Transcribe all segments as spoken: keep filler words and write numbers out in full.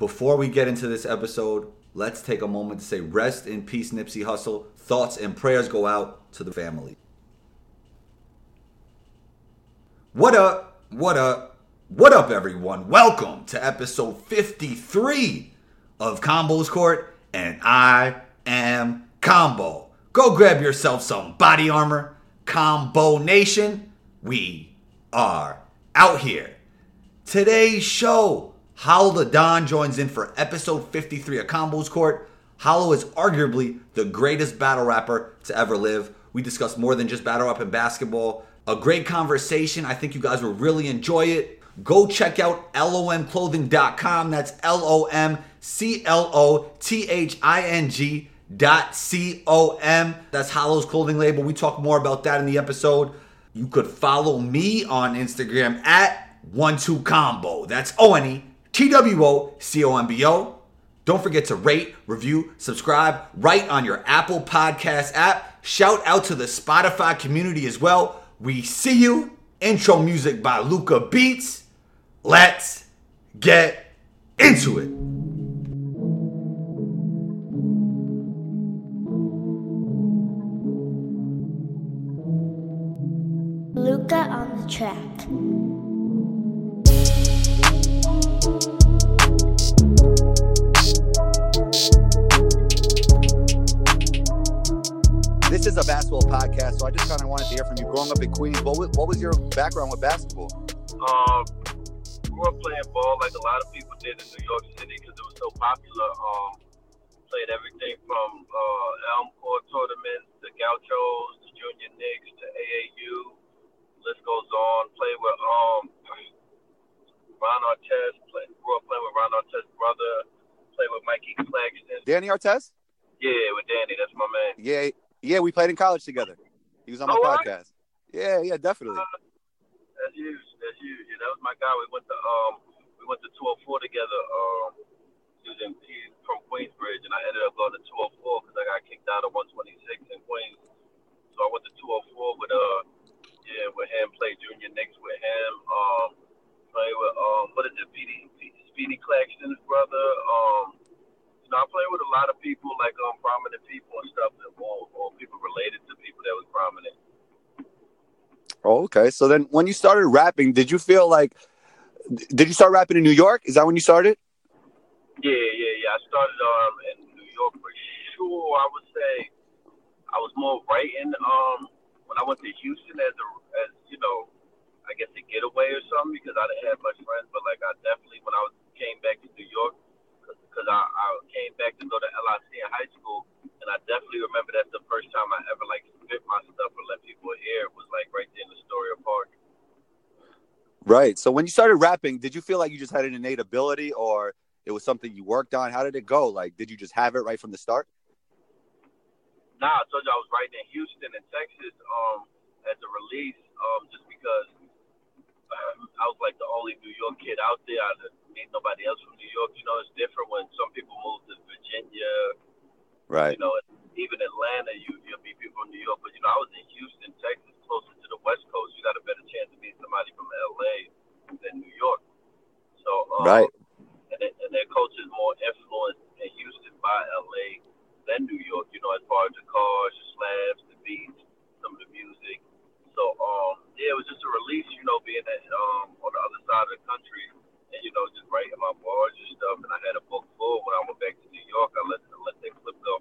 Before we get into this episode, let's take a moment to say rest in peace, Nipsey Hussle. Thoughts and prayers go out to the family. What up? What up? What up, everyone? Welcome to episode fifty-three of Combo's Court, and I am Combo. Go grab yourself some body armor. Combo Nation, we are out here. Today's show, Hollow the Don joins in for episode fifty-three of Combo's Court. Hollow is arguably the greatest battle rapper to ever live. We discuss more than just battle rap and basketball. A great conversation. I think you guys will really enjoy it. Go check out L O M clothing dot com. That's L O M C L O T H I N G dot C O M. That's Hollow's clothing label. We talk more about that in the episode. You could follow me on Instagram at one two combo. That's O N E. T W O C O M B O. Don't forget to rate, review, subscribe, write on your Apple Podcast app. Shout out to the Spotify community as well. We see you. Intro music by Luca Beats. Let's get into it. Luca on the track. This is a basketball podcast, so I just kind of wanted to hear from you. Growing up in Queens, what was, what was your background with basketball? Um, grew up playing ball like a lot of people did in New York City because it was so popular. Um, played everything from uh, Elm Court tournaments to Gauchos to Junior Knicks to A A U. List goes on. Played with um, Ron Artest. Play, grew up playing with Ron Artest's brother. Played with Mikey Claxton. Danny Artest? Yeah, with Danny. That's my man. Yeah. Yeah, we played in college together. He was on my oh, podcast. Right. Yeah, yeah, definitely. Uh, that's huge. That's huge. Yeah, that was my guy. We went to um, we went to two oh four together. Um, he was in, he's from Queensbridge, and I ended up going to two oh four because I got kicked out of one twenty-six in Queens. So I went to two oh four with uh, yeah, with him. Played junior Knicks with him. Um, played with um, what is it, Speedy Speedy Claxton's brother. Um. You know, I played with a lot of people, like um, prominent people and stuff, or, or people related to people that was prominent. Oh, okay. So then when you started rapping, did you feel like, did you start rapping in New York? Is that when you started? Yeah, yeah, yeah. I started um, in New York for sure. I would say I was more writing um, when I went to Houston as, a, as you know, I guess a getaway or something because I didn't have much friends. But, like, I definitely, when I was, came back to New York, because I, I came back to go to L I C in high school, and I definitely remember that's the first time I ever, like, spit my stuff or let people hear. It was, like, right there in Astoria Park. Right. So when you started rapping, did you feel like you just had an innate ability or it was something you worked on? How did it go? Like, did you just have it right from the start? Nah, I told you I was writing in Houston and Texas um, as a release um, just because um, I was, like, the only New York kid out there. I ain't nobody else from New York. You know, it's different when some people move to Virginia. Right. You know, even Atlanta, you, you'll meet people from New York. But, you know, I was in Houston, Texas, closer to the West Coast. You got a better chance of meeting somebody from L A than New York. So, um, right. And, it, and their culture is more influenced in Houston by L A than New York, you know, as far as the cars, the slabs, the beats, some of the music. So, um, yeah, it was just a release, you know, being at, um, on the other side of the country. And, you know, just writing my bars and stuff. And I had a book full. When I went back to New York, I let, I let that clip go.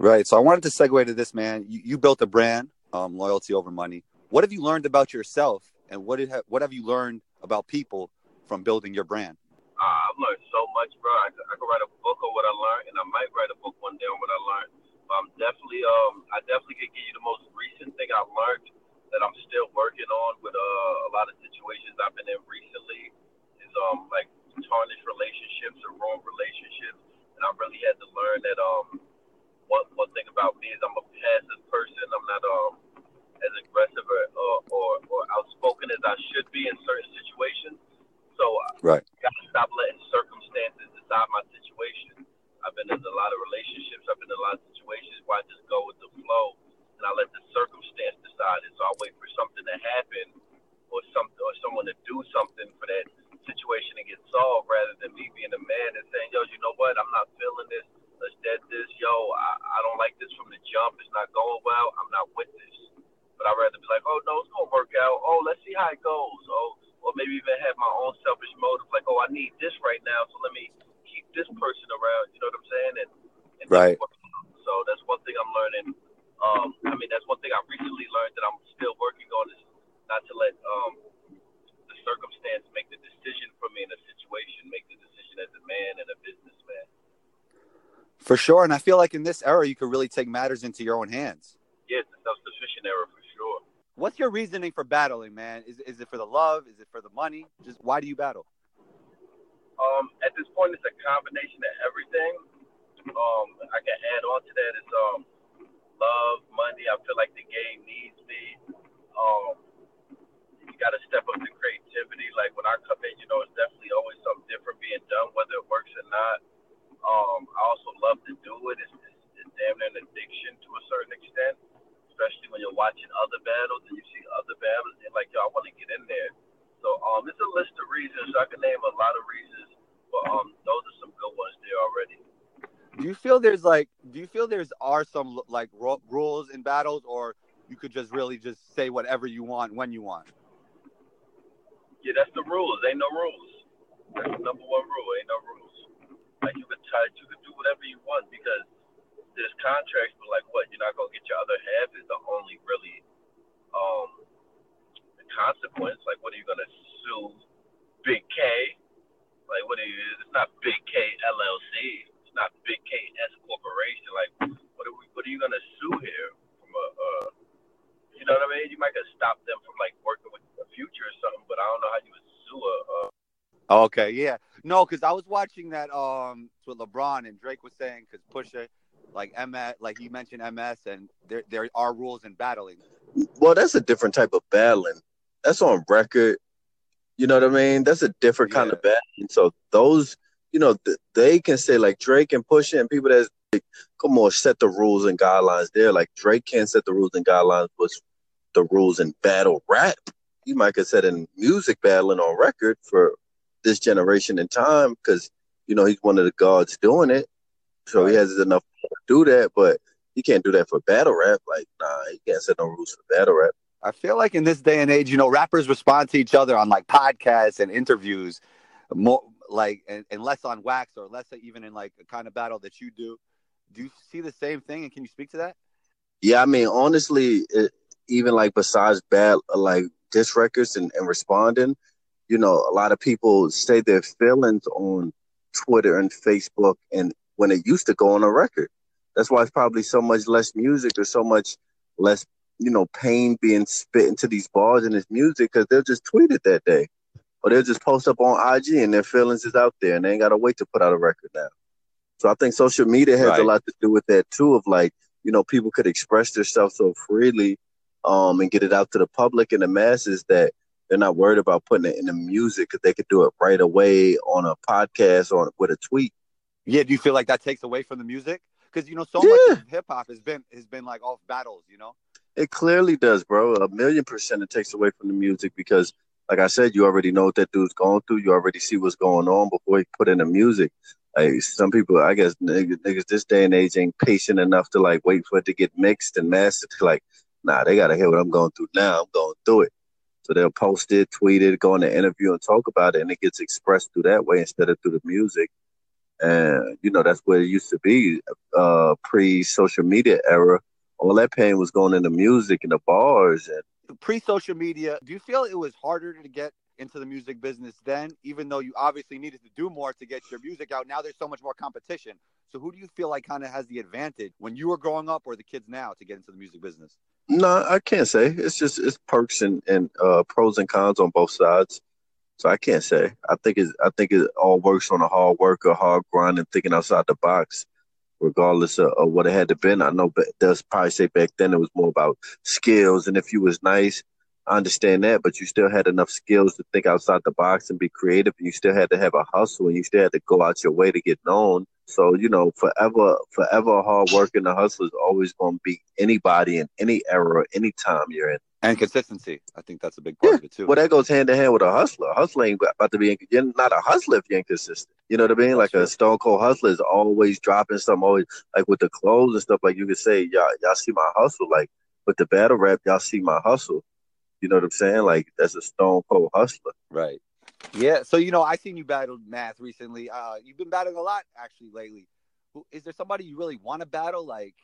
Right. So I wanted to segue to this, man. You, you built a brand, um, Loyalty Over Money. What have you learned about yourself? And what did ha- what have you learned about people from building your brand? Uh, I've learned so much, bro. I, I could write a book on what I learned. And I might write a book one day on what I learned. But I'm definitely, um, I definitely could give you the most recent thing I've learned that I'm still working on with uh, a lot of situations I've been in recently. Um, like tarnished relationships or wrong relationships, and I really had to learn that. Um, one one thing about me is I'm a passive person. I'm not um as aggressive or or, or, or outspoken as I should be in certain situations. So right. I gotta stop letting circumstances decide my situation. I've been in a lot of relationships. I've been in a lot of situations where I just go with the flow and I let the circumstance decide it. So I wait for something to happen or something or someone to do something for that situation to get solved rather than me being a man and saying, yo, right now, so let me keep this person around, you know what I'm saying? And, and right. So that's one thing I'm learning. Um, I mean, that's one thing I recently learned that I'm still working on is not to let um, the circumstance make the decision for me in a situation, make the decision as a man and a businessman. For sure. And I feel like in this era, you could really take matters into your own hands. Yeah, it's a self-sufficient era for sure. What's your reasoning for battling, man? Is is it for the love? Is it for the money? Just why do you battle? Um, at this point, it's a combination of everything. Um, I can add on to that is um, love, money. I feel like the game needs me. Um, you got to step up the creativity. Like when I come in, you know, it's definitely always something different being done, whether it works or not. Um, I also love to do it. It's, it's, it's damn near an addiction to a certain extent, especially when you're watching other battles and you see other battles and like, yo, I want to get in there. So um, it's a list of reasons. I can name a lot of reasons, but um, those are some good ones there already. Do you feel there's like, do you feel there's are some like ro- rules in battles, or you could just really just say whatever you want when you want? Yeah, that's the rules. Ain't no rules. That's the number one rule. Ain't no rules. Like, you could touch, you could do whatever you want because there's contracts, but like what? You're not going to get your other half is the only really um, the consequence. Like, what are you going to sue Big K? Like, what are you, it's not Big K L L C. It's not Big K S Corporation. Like, what are, we, what are you going to sue here? From a, uh, you know what I mean? You might have stopped them from like working with the future or something, but I don't know how you would sue a. Uh, Okay, yeah. No, because I was watching that um with LeBron and Drake was saying, because Pusha, like M S, like you mentioned M S, and there there are rules in battling. Well, that's a different type of battling. That's on record. You know what I mean? That's a different yeah. kind of battling. So those, you know, th- they can say like Drake and Pusha and people that's like, come on, set the rules and guidelines there. Like Drake can't set the rules and guidelines, but the rules in battle rap. You might could set in music battling on record for this generation in time because, you know, he's one of the gods doing it. So right. he has enough to do that, but he can't do that for battle rap. Like, nah, he can't set no rules for battle rap. I feel like in this day and age, you know, rappers respond to each other on like podcasts and interviews more like, and, and less on wax or less even in like a kind of battle that you do. Do you see the same thing? And can you speak to that? Yeah. I mean, honestly, it, even like besides bad, like diss records and, and responding, you know, a lot of people say their feelings on Twitter and Facebook and when it used to go on a record. That's why it's probably so much less music or so much less, you know, pain being spit into these bars and this music because they'll just tweet it that day. Or they'll just post up on I G and their feelings is out there and they ain't got to wait to put out a record now. So I think social media has right. a lot to do with that too of like, you know, people could express themselves so freely um, and get it out to the public and the masses that they're not worried about putting it in the music because they could do it right away on a podcast or with a tweet. Yeah, do you feel like that takes away from the music? Because, you know, so yeah. much of hip-hop has been has been like off battles, you know? It clearly does, bro. A million percent it takes away from the music because, like I said, you already know what that dude's going through. You already see what's going on before he put in the music. Like, some people, I guess, niggas, niggas this day and age ain't patient enough to, like, wait for it to get mixed and mastered. Like, nah, they got to hear what I'm going through now. I'm going through it. So they'll post it, tweet it, go on the interview and talk about it. And it gets expressed through that way instead of through the music. And, you know, that's where it used to be uh, pre-social media era. All that pain was going into music and the bars. And pre-social media, do you feel it was harder to get into the music business then, even though you obviously needed to do more to get your music out? Now there's so much more competition. So who do you feel like kind of has the advantage when you were growing up or the kids now to get into the music business? No, I can't say. It's just it's perks and, and uh, pros and cons on both sides. So I can't say. I think it's, I think it all works on a hard work or hard grind and thinking outside the box, regardless of, of what it had to been. I know but they'll probably say back then it was more about skills. And if you was nice, I understand that. But you still had enough skills to think outside the box and be creative. And you still had to have a hustle and you still had to go out your way to get known. So, you know, forever, forever hard work and the hustle is always going to be anybody in any era, any time you're in. And consistency. I think that's a big part yeah. of it, too. Well, that goes hand in hand with a hustler. A hustler ain't about to be, you're not a hustler if you're inconsistent. You know what I mean? That's like true. A stone cold hustler is always dropping something, always, like with the clothes and stuff, like you could say, y'all, y'all see my hustle. Like with the battle rap, y'all see my hustle. You know what I'm saying? Like that's a stone cold hustler. Right. Yeah, so, you know, I seen you battle Math recently. Uh, you've been battling a lot, actually, lately. Is there somebody you really want to battle? Like,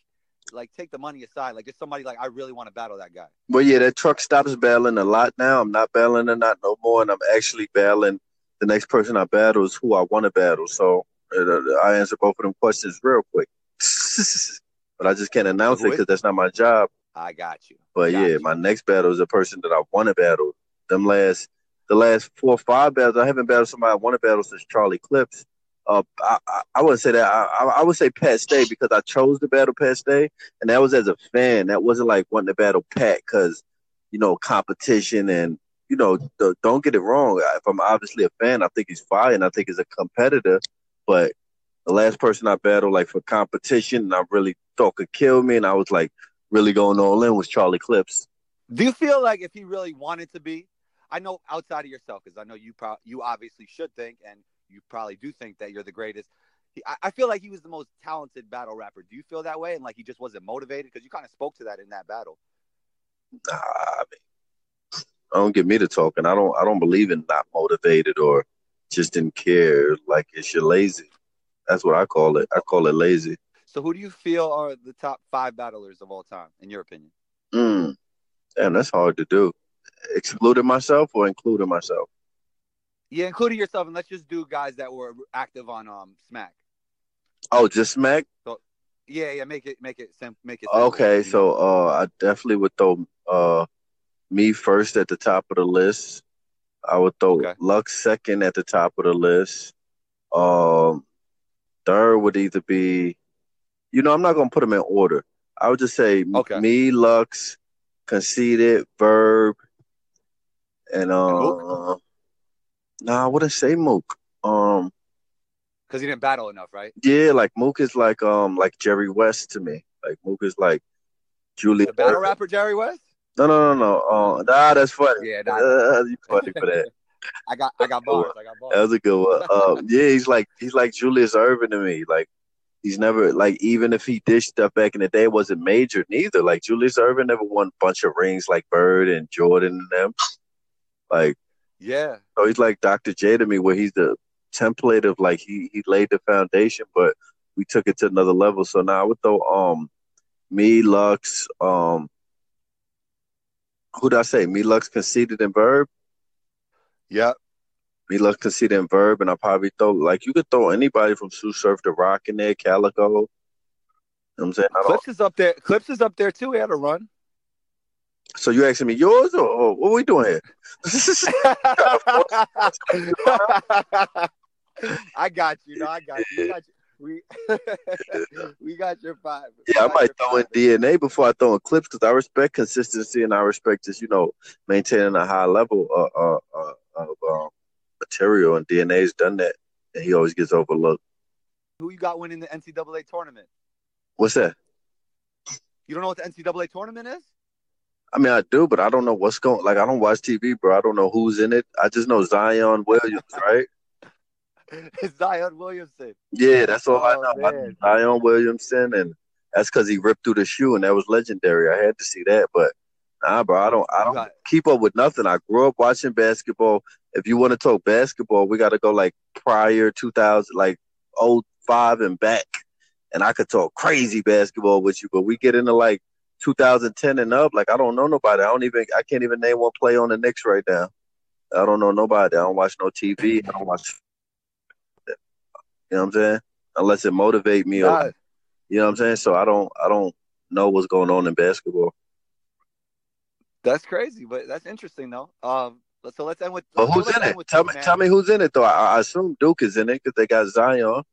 like take the money aside. Like, is somebody like, I really want to battle that guy? Well, yeah, that truck stops battling a lot now. I'm not battling a lot no more, and I'm actually battling. The next person I battle is who I want to battle. So uh, I answer both of them questions real quick. But I just can't announce who it because that's not my job. I got you. But, got yeah, you. My next battle is a person that I want to battle. Them last... The last four or five battles, I haven't battled somebody I want to battle since Charlie Clips. Uh, I, I, I wouldn't say that. I, I, I would say Pat Stay because I chose to battle Pat Stay, and that was as a fan. That wasn't like wanting to battle Pat because, you know, competition and, you know, the, don't get it wrong. If I'm obviously a fan, I think he's fire and I think he's a competitor. But the last person I battled, like, for competition and I really thought could kill me and I was, like, really going all in was Charlie Clips. Do you feel like if he really wanted to be, I know outside of yourself, because I know you pro- you obviously should think, and you probably do think that you're the greatest. He, I, I feel like he was the most talented battle rapper. Do you feel that way? And like he just wasn't motivated? Because you kind of spoke to that in that battle. Nah, I mean, I don't get me to talking. I don't I don't believe in not motivated or just didn't care. Like it's you're lazy. That's what I call it. I call it lazy. So who do you feel are the top five battlers of all time, in your opinion? Mm, damn, that's hard to do. Excluding myself or including myself? Yeah, including yourself, and let's just do guys that were active on um Smack. Oh, just Smack? So, yeah, yeah. Make it, make it, sim- make it. Simple. Okay, so uh, I definitely would throw uh me first at the top of the list. I would throw okay. Lux second at the top of the list. Um, third would either be, you know, I'm not gonna put them in order. I would just say okay. me, Lux, Conceited, Verb. And uh, no, nah, I wouldn't say Mook. Um, because he didn't battle enough, right? Yeah, like Mook is like um like Jerry West to me. Like Mook is like Julius. The battle Erving. Rapper Jerry West? No, no, no, no. Uh, nah, that's funny. Yeah, nah, uh, you funny for that. I got, I got bars. I got bars. That was a good one. Um, yeah, he's like he's like Julius Erving to me. Like he's never like even if he did stuff back in the day, it wasn't major neither. Like Julius Erving never won a bunch of rings like Bird and Jordan and them. Like, yeah. So he's like Doctor J to me, where he's the template of like he, he laid the foundation, but we took it to another level. So now I would throw um me, Lux, um who did I say? Me, Lux, Conceited, and Verb. Yep. Me, Lux, Conceited, and Verb, and I probably throw like you could throw anybody from Sue Surf to Rock in there, Calico. You know what I'm saying? Clips is up there. Clips is up there too. He had a run. So you asking me yours or, or what are we doing here? I got you. No, I got you. We got, you. We, we got your five. We yeah, I might throw five. in D N A before I throw in Clips because I respect consistency and I respect just, you know, maintaining a high level of, of, of, of material. And D N A's done that. And he always gets overlooked. Who you got winning the N C double A tournament? What's that? You don't know what the N C double A tournament is? I mean, I do, but I don't know what's going. Like, I don't watch T V, bro. I don't know who's in it. I just know Zion Williams, right? It's Zion Williamson. Yeah, that's all oh, I know. Man. I know Zion Williamson, and that's because he ripped through the shoe, and that was legendary. I had to see that, but nah, bro. I don't. I don't keep up with nothing. I grew up watching basketball. If you want to talk basketball, we got to go like prior two thousand, like oh five and back, and I could talk crazy basketball with you. But we get into like. two thousand ten and up, like I don't know nobody. I don't even, I can't even name one play on the Knicks right now. I don't know nobody. I don't watch no T V. I don't watch. You know what I'm saying? Unless it motivate me, or, you know what I'm saying. So I don't, I don't know what's going on in basketball. That's crazy, but that's interesting though. Um, so let's end with. But who's in it? Tell me, tell me who's in it though. I, I assume Duke is in it because they got Zion.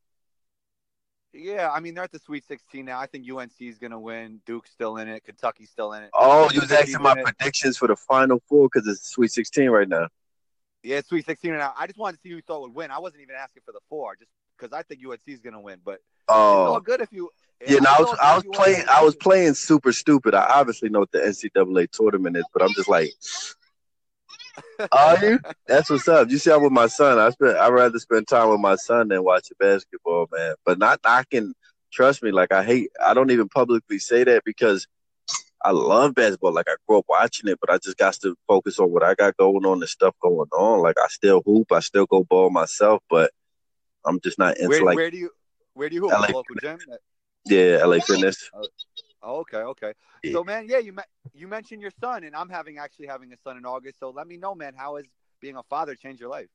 Yeah, I mean, they're at the Sweet sixteen now. I think U N C is going to win. Duke's still in it. Kentucky's still in it. Oh, you was asking my predictions for the Final Four because it's Sweet sixteen right now. Yeah, it's Sweet sixteen right now. I just wanted to see who thought would win. I wasn't even asking for the four just because I think U N C is going to win. But oh. It's all good if you – Yeah, no, I was, I was playing I was playing super stupid. I obviously know what the N C double A tournament is, but I'm just like – Are you? That's what's up. You see, I'm with my son. I spend. I rather spend time with my son than watching basketball, man. But not knocking. Trust me. Like I hate. I don't even publicly say that because I love basketball. Like, I grew up watching it, but I just got to focus on what I got going on and stuff going on. Like, I still hoop. I still go ball myself, but I'm just not into, where, like... Where do you where do you hoop? L A local gym? Yeah, L A Fitness. Oh, okay, okay. Yeah. So, man, yeah, you you mentioned your son, and I'm having actually having a son in August. So let me know, man, how has being a father changed your life?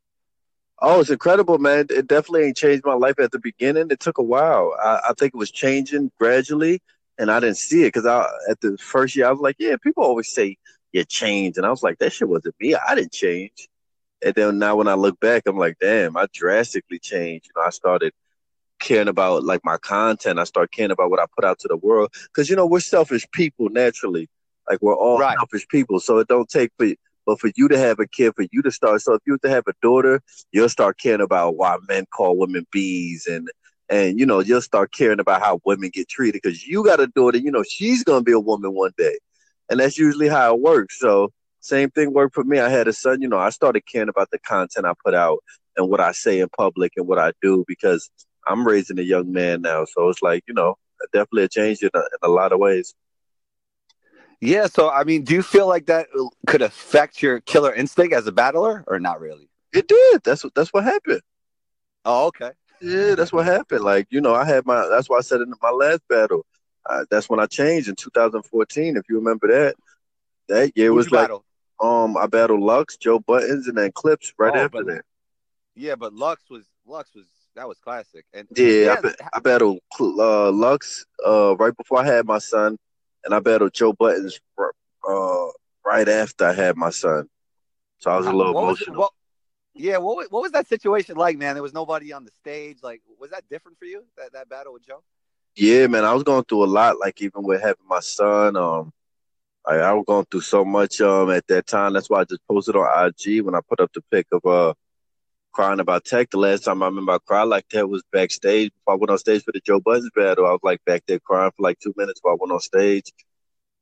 Oh, it's incredible, man. It definitely ain't changed my life at the beginning. It took a while. I, I think it was changing gradually, and I didn't see it because I at the first year, I was like, yeah, people always say you changed. And I was like, that shit wasn't me. I didn't change. And then now when I look back, I'm like, damn, I drastically changed. You know, I started caring about, like, my content. I started caring about what I put out to the world because, you know, we're selfish people naturally. Like, we're all right. selfish people, so it don't take for But for you to have a kid, for you to start, so if you to have a daughter, you'll start caring about why men call women bees, and and you know, you'll start caring about how women get treated because you got a daughter, you know, she's gonna be a woman one day, and that's usually how it works. So same thing worked for me. I had a son, you know, I started caring about the content I put out and what I say in public and what I do because I'm raising a young man now. So it's like, you know, definitely a change in a, in a lot of ways. Yeah, so, I mean, do you feel like that could affect your killer instinct as a battler or not really? It did. That's what that's what happened. Oh, okay. Yeah, that's what happened. Like, you know, I had my, that's why I said in my last battle, uh, that's when I changed in two thousand fourteen, if you remember that. That year was like, battle? um, I battled Lux, Joe Buttons, and then Clips right oh, after but, that. Yeah, but Lux was, Lux was, that was classic. And Yeah, yeah I, be, I battled uh, Lux uh, right before I had my son. And I battled Joe Buttons uh, right after I had my son. So I was a little what emotional. Was it, what, yeah, what, what was that situation like, man? There was nobody on the stage. Like, was that different for you, that, that battle with Joe? Yeah, man, I was going through a lot, like, even with having my son. Um, I, I was going through so much um, at that time. That's why I just posted on I G when I put up the pic of uh, crying about tech. The last time I remember I cried like that was backstage before I went on stage for the Joe Budden battle. I was like back there crying for like two minutes while I went on stage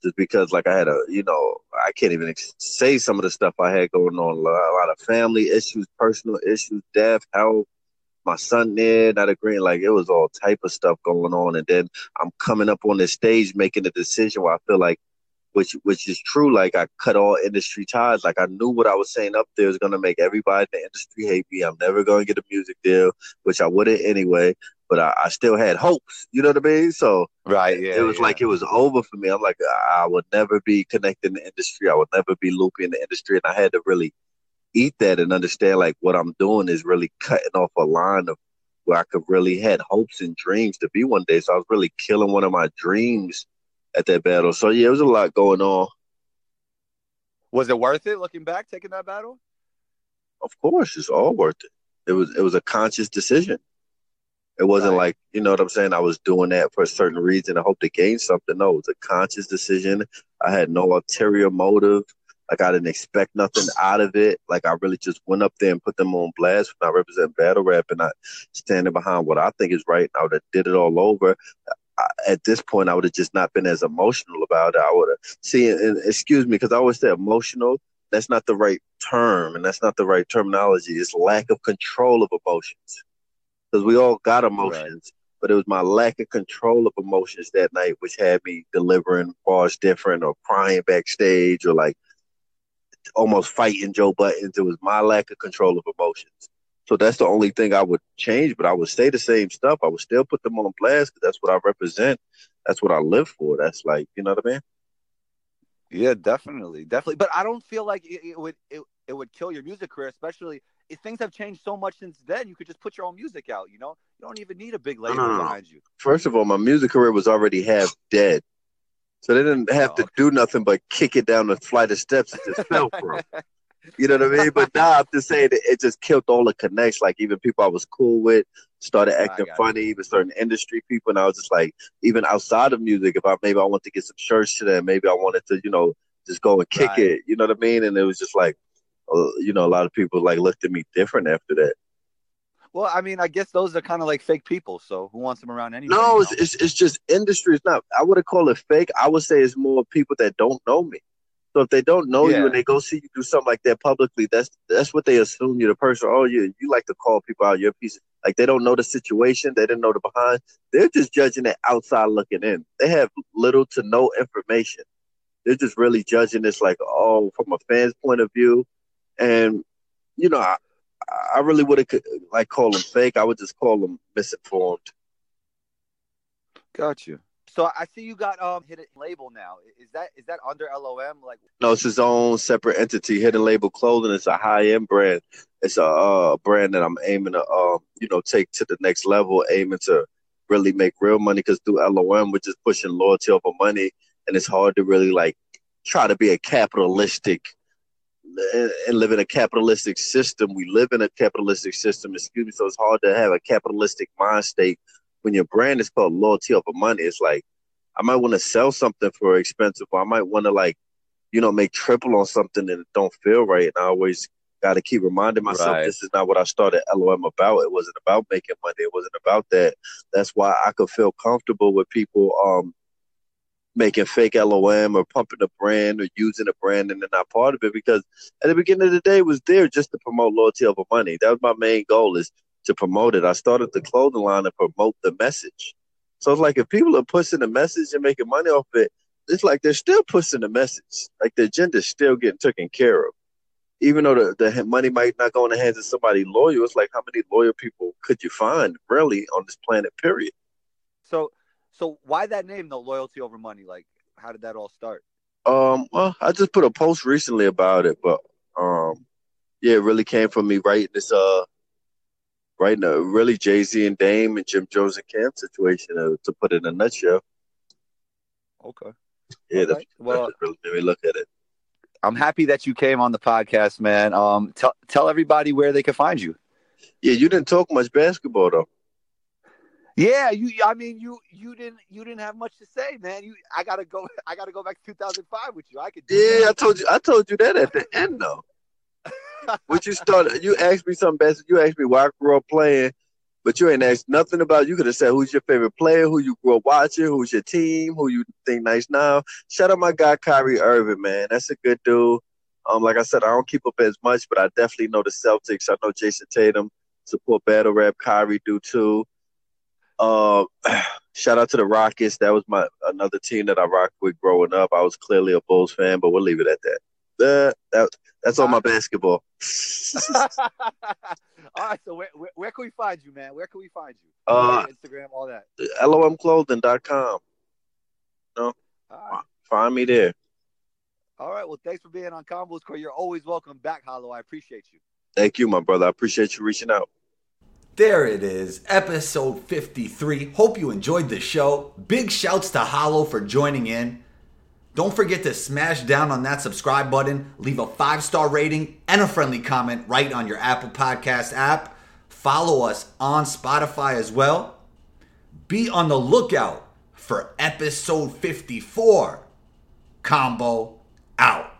just because, like, I had a, you know, I can't even ex- say some of the stuff I had going on. A lot of family issues, personal issues, death, health, my son there, not agreeing. Like, it was all type of stuff going on. And then I'm coming up on this stage making a decision where I feel like, Which which is true, like, I cut all industry ties. Like, I knew what I was saying up there is going to make everybody in the industry hate me. I'm never going to get a music deal, which I wouldn't anyway. But I, I still had hopes, you know what I mean? So right, yeah, it was yeah. like it was over for me. I'm like, I would never be connected in the industry. I would never be loopy in the industry. And I had to really eat that and understand, like, what I'm doing is really cutting off a line of where I could really had hopes and dreams to be one day. So I was really killing one of my dreams at that battle. So yeah, it was a lot going on. Was it worth it looking back, taking that battle? Of course, it's all worth it. It was it was a conscious decision. It wasn't right. like, you know what I'm saying, I was doing that for a certain reason. I hope to gain something. No, it was a conscious decision. I had no ulterior motive. Like, I didn't expect nothing out of it. Like, I really just went up there and put them on blast when I represent battle rap and I standing behind what I think is right. I would have did it all over. I, at this point, I would have just not been as emotional about it. I would have see, and, and excuse me, because I always say emotional. That's not the right term, and that's not the right terminology. It's lack of control of emotions, because we all got emotions. Right. But it was my lack of control of emotions that night, which had me delivering bars different, or crying backstage, or like almost fighting Joe Buttons. It was my lack of control of emotions. So that's the only thing I would change, but I would say the same stuff. I would still put them on blast because that's what I represent. That's what I live for. That's like, you know what I mean? Yeah, definitely, definitely. But I don't feel like it, it would it, it would kill your music career, especially if things have changed so much since then. You could just put your own music out, you know? You don't even need a big label mm. behind you. First of all, my music career was already half dead. So they didn't have oh, okay. to do nothing but kick it down the flight of steps. It just fell from. You know what I mean? But now I'm just saying it, it just killed all the connects. Like, even people I was cool with started acting funny, it. even certain industry people. And I was just like, even outside of music, if I maybe I wanted to get some shirts to them, maybe I wanted to, you know, just go and kick right. it. You know what I mean? And it was just like, uh, you know, a lot of people like looked at me different after that. Well, I mean, I guess those are kind of like fake people. So who wants them around anyway? No, it's, it's it's just industry. It's not. I wouldn't call it fake. I would say it's more people that don't know me. So if they don't know yeah. you and they go see you do something like that publicly, that's that's what they assume you're the person. Oh, you you like to call people out. You're a piece of, like, they don't know the situation. They didn't know the behind. They're just judging it outside looking in. They have little to no information. They're just really judging this like, oh, from a fan's point of view. And, you know, I, I really wouldn't like call them fake. I would just call them misinformed. Gotcha. So I see you got um Hidden Label now. Is that is that under L O M? Like, no, it's his own separate entity. Hidden Label Clothing is a high end brand. It's a uh, brand that I'm aiming to um you know take to the next level, aiming to really make real money. Because through L O M, we're just pushing loyalty over money, and it's hard to really like try to be a capitalistic and live in a capitalistic system. We live in a capitalistic system, excuse me. So it's hard to have a capitalistic mind state. When your brand is called loyalty over money, it's like, I might want to sell something for expensive, or I might want to like, you know, make triple on something and it don't feel right. And I always got to keep reminding myself, right, this is not what I started L O M about. It wasn't about making money. It wasn't about that. That's why I could feel comfortable with people um, making fake L O M or pumping a brand or using a brand and they're not part of it, because at the beginning of the day, it was there just to promote loyalty over money. That was my main goal, is to promote it. I started the clothing line to promote the message. So it's like, if people are pushing the message and making money off it, it's like they're still pushing the message. Like the agenda's still getting taken care of. Even though the, the money might not go in the hands of somebody loyal, it's like, how many loyal people could you find really on this planet, period? So so why that name, though, Loyalty Over Money? Like, how did that all start? Um, well, I just put a post recently about it, but um, yeah, it really came from me writing this uh right now, really Jay-Z and Dame and Jim Jones and Cam situation, uh, to put it in a nutshell. Okay. Yeah, that's, right. well, that's really let me look at it. I'm happy that you came on the podcast, man. Um, tell tell everybody where they can find you. Yeah, you didn't talk much basketball though. Yeah, you. I mean, you you didn't you didn't have much to say, man. You, I gotta go. I gotta go back to two thousand five with you. I could. Do yeah, that. I told you. I told you that at the end though. What you started, you asked me something basic. You asked me why I grew up playing, but you ain't asked nothing about. You could have said who's your favorite player, who you grew up watching, who's your team, who you think nice now. Shout out my guy Kyrie Irving, man. That's a good dude. Um, like I said, I don't keep up as much, but I definitely know the Celtics. I know Jason Tatum support battle rap. Kyrie do too. Um, shout out to the Rockets. That was my another team that I rocked with growing up. I was clearly a Bulls fan, but we'll leave it at that. That, that that's all my basketball. All right, so where, where where can we find you, man? Where can we find you? Uh, Instagram, all that. L O M clothing dot com. No, right. Find me there. All right. Well, thanks for being on Combos Court. You're always welcome back, Hollow. I appreciate you. Thank you, my brother. I appreciate you reaching out. There it is, episode fifty-three. Hope you enjoyed the show. Big shouts to Hollow for joining in. Don't forget to smash down on that subscribe button, leave a five-star rating, and a friendly comment right on your Apple Podcast app. Follow us on Spotify as well. Be on the lookout for episode fifty-four. Combo out.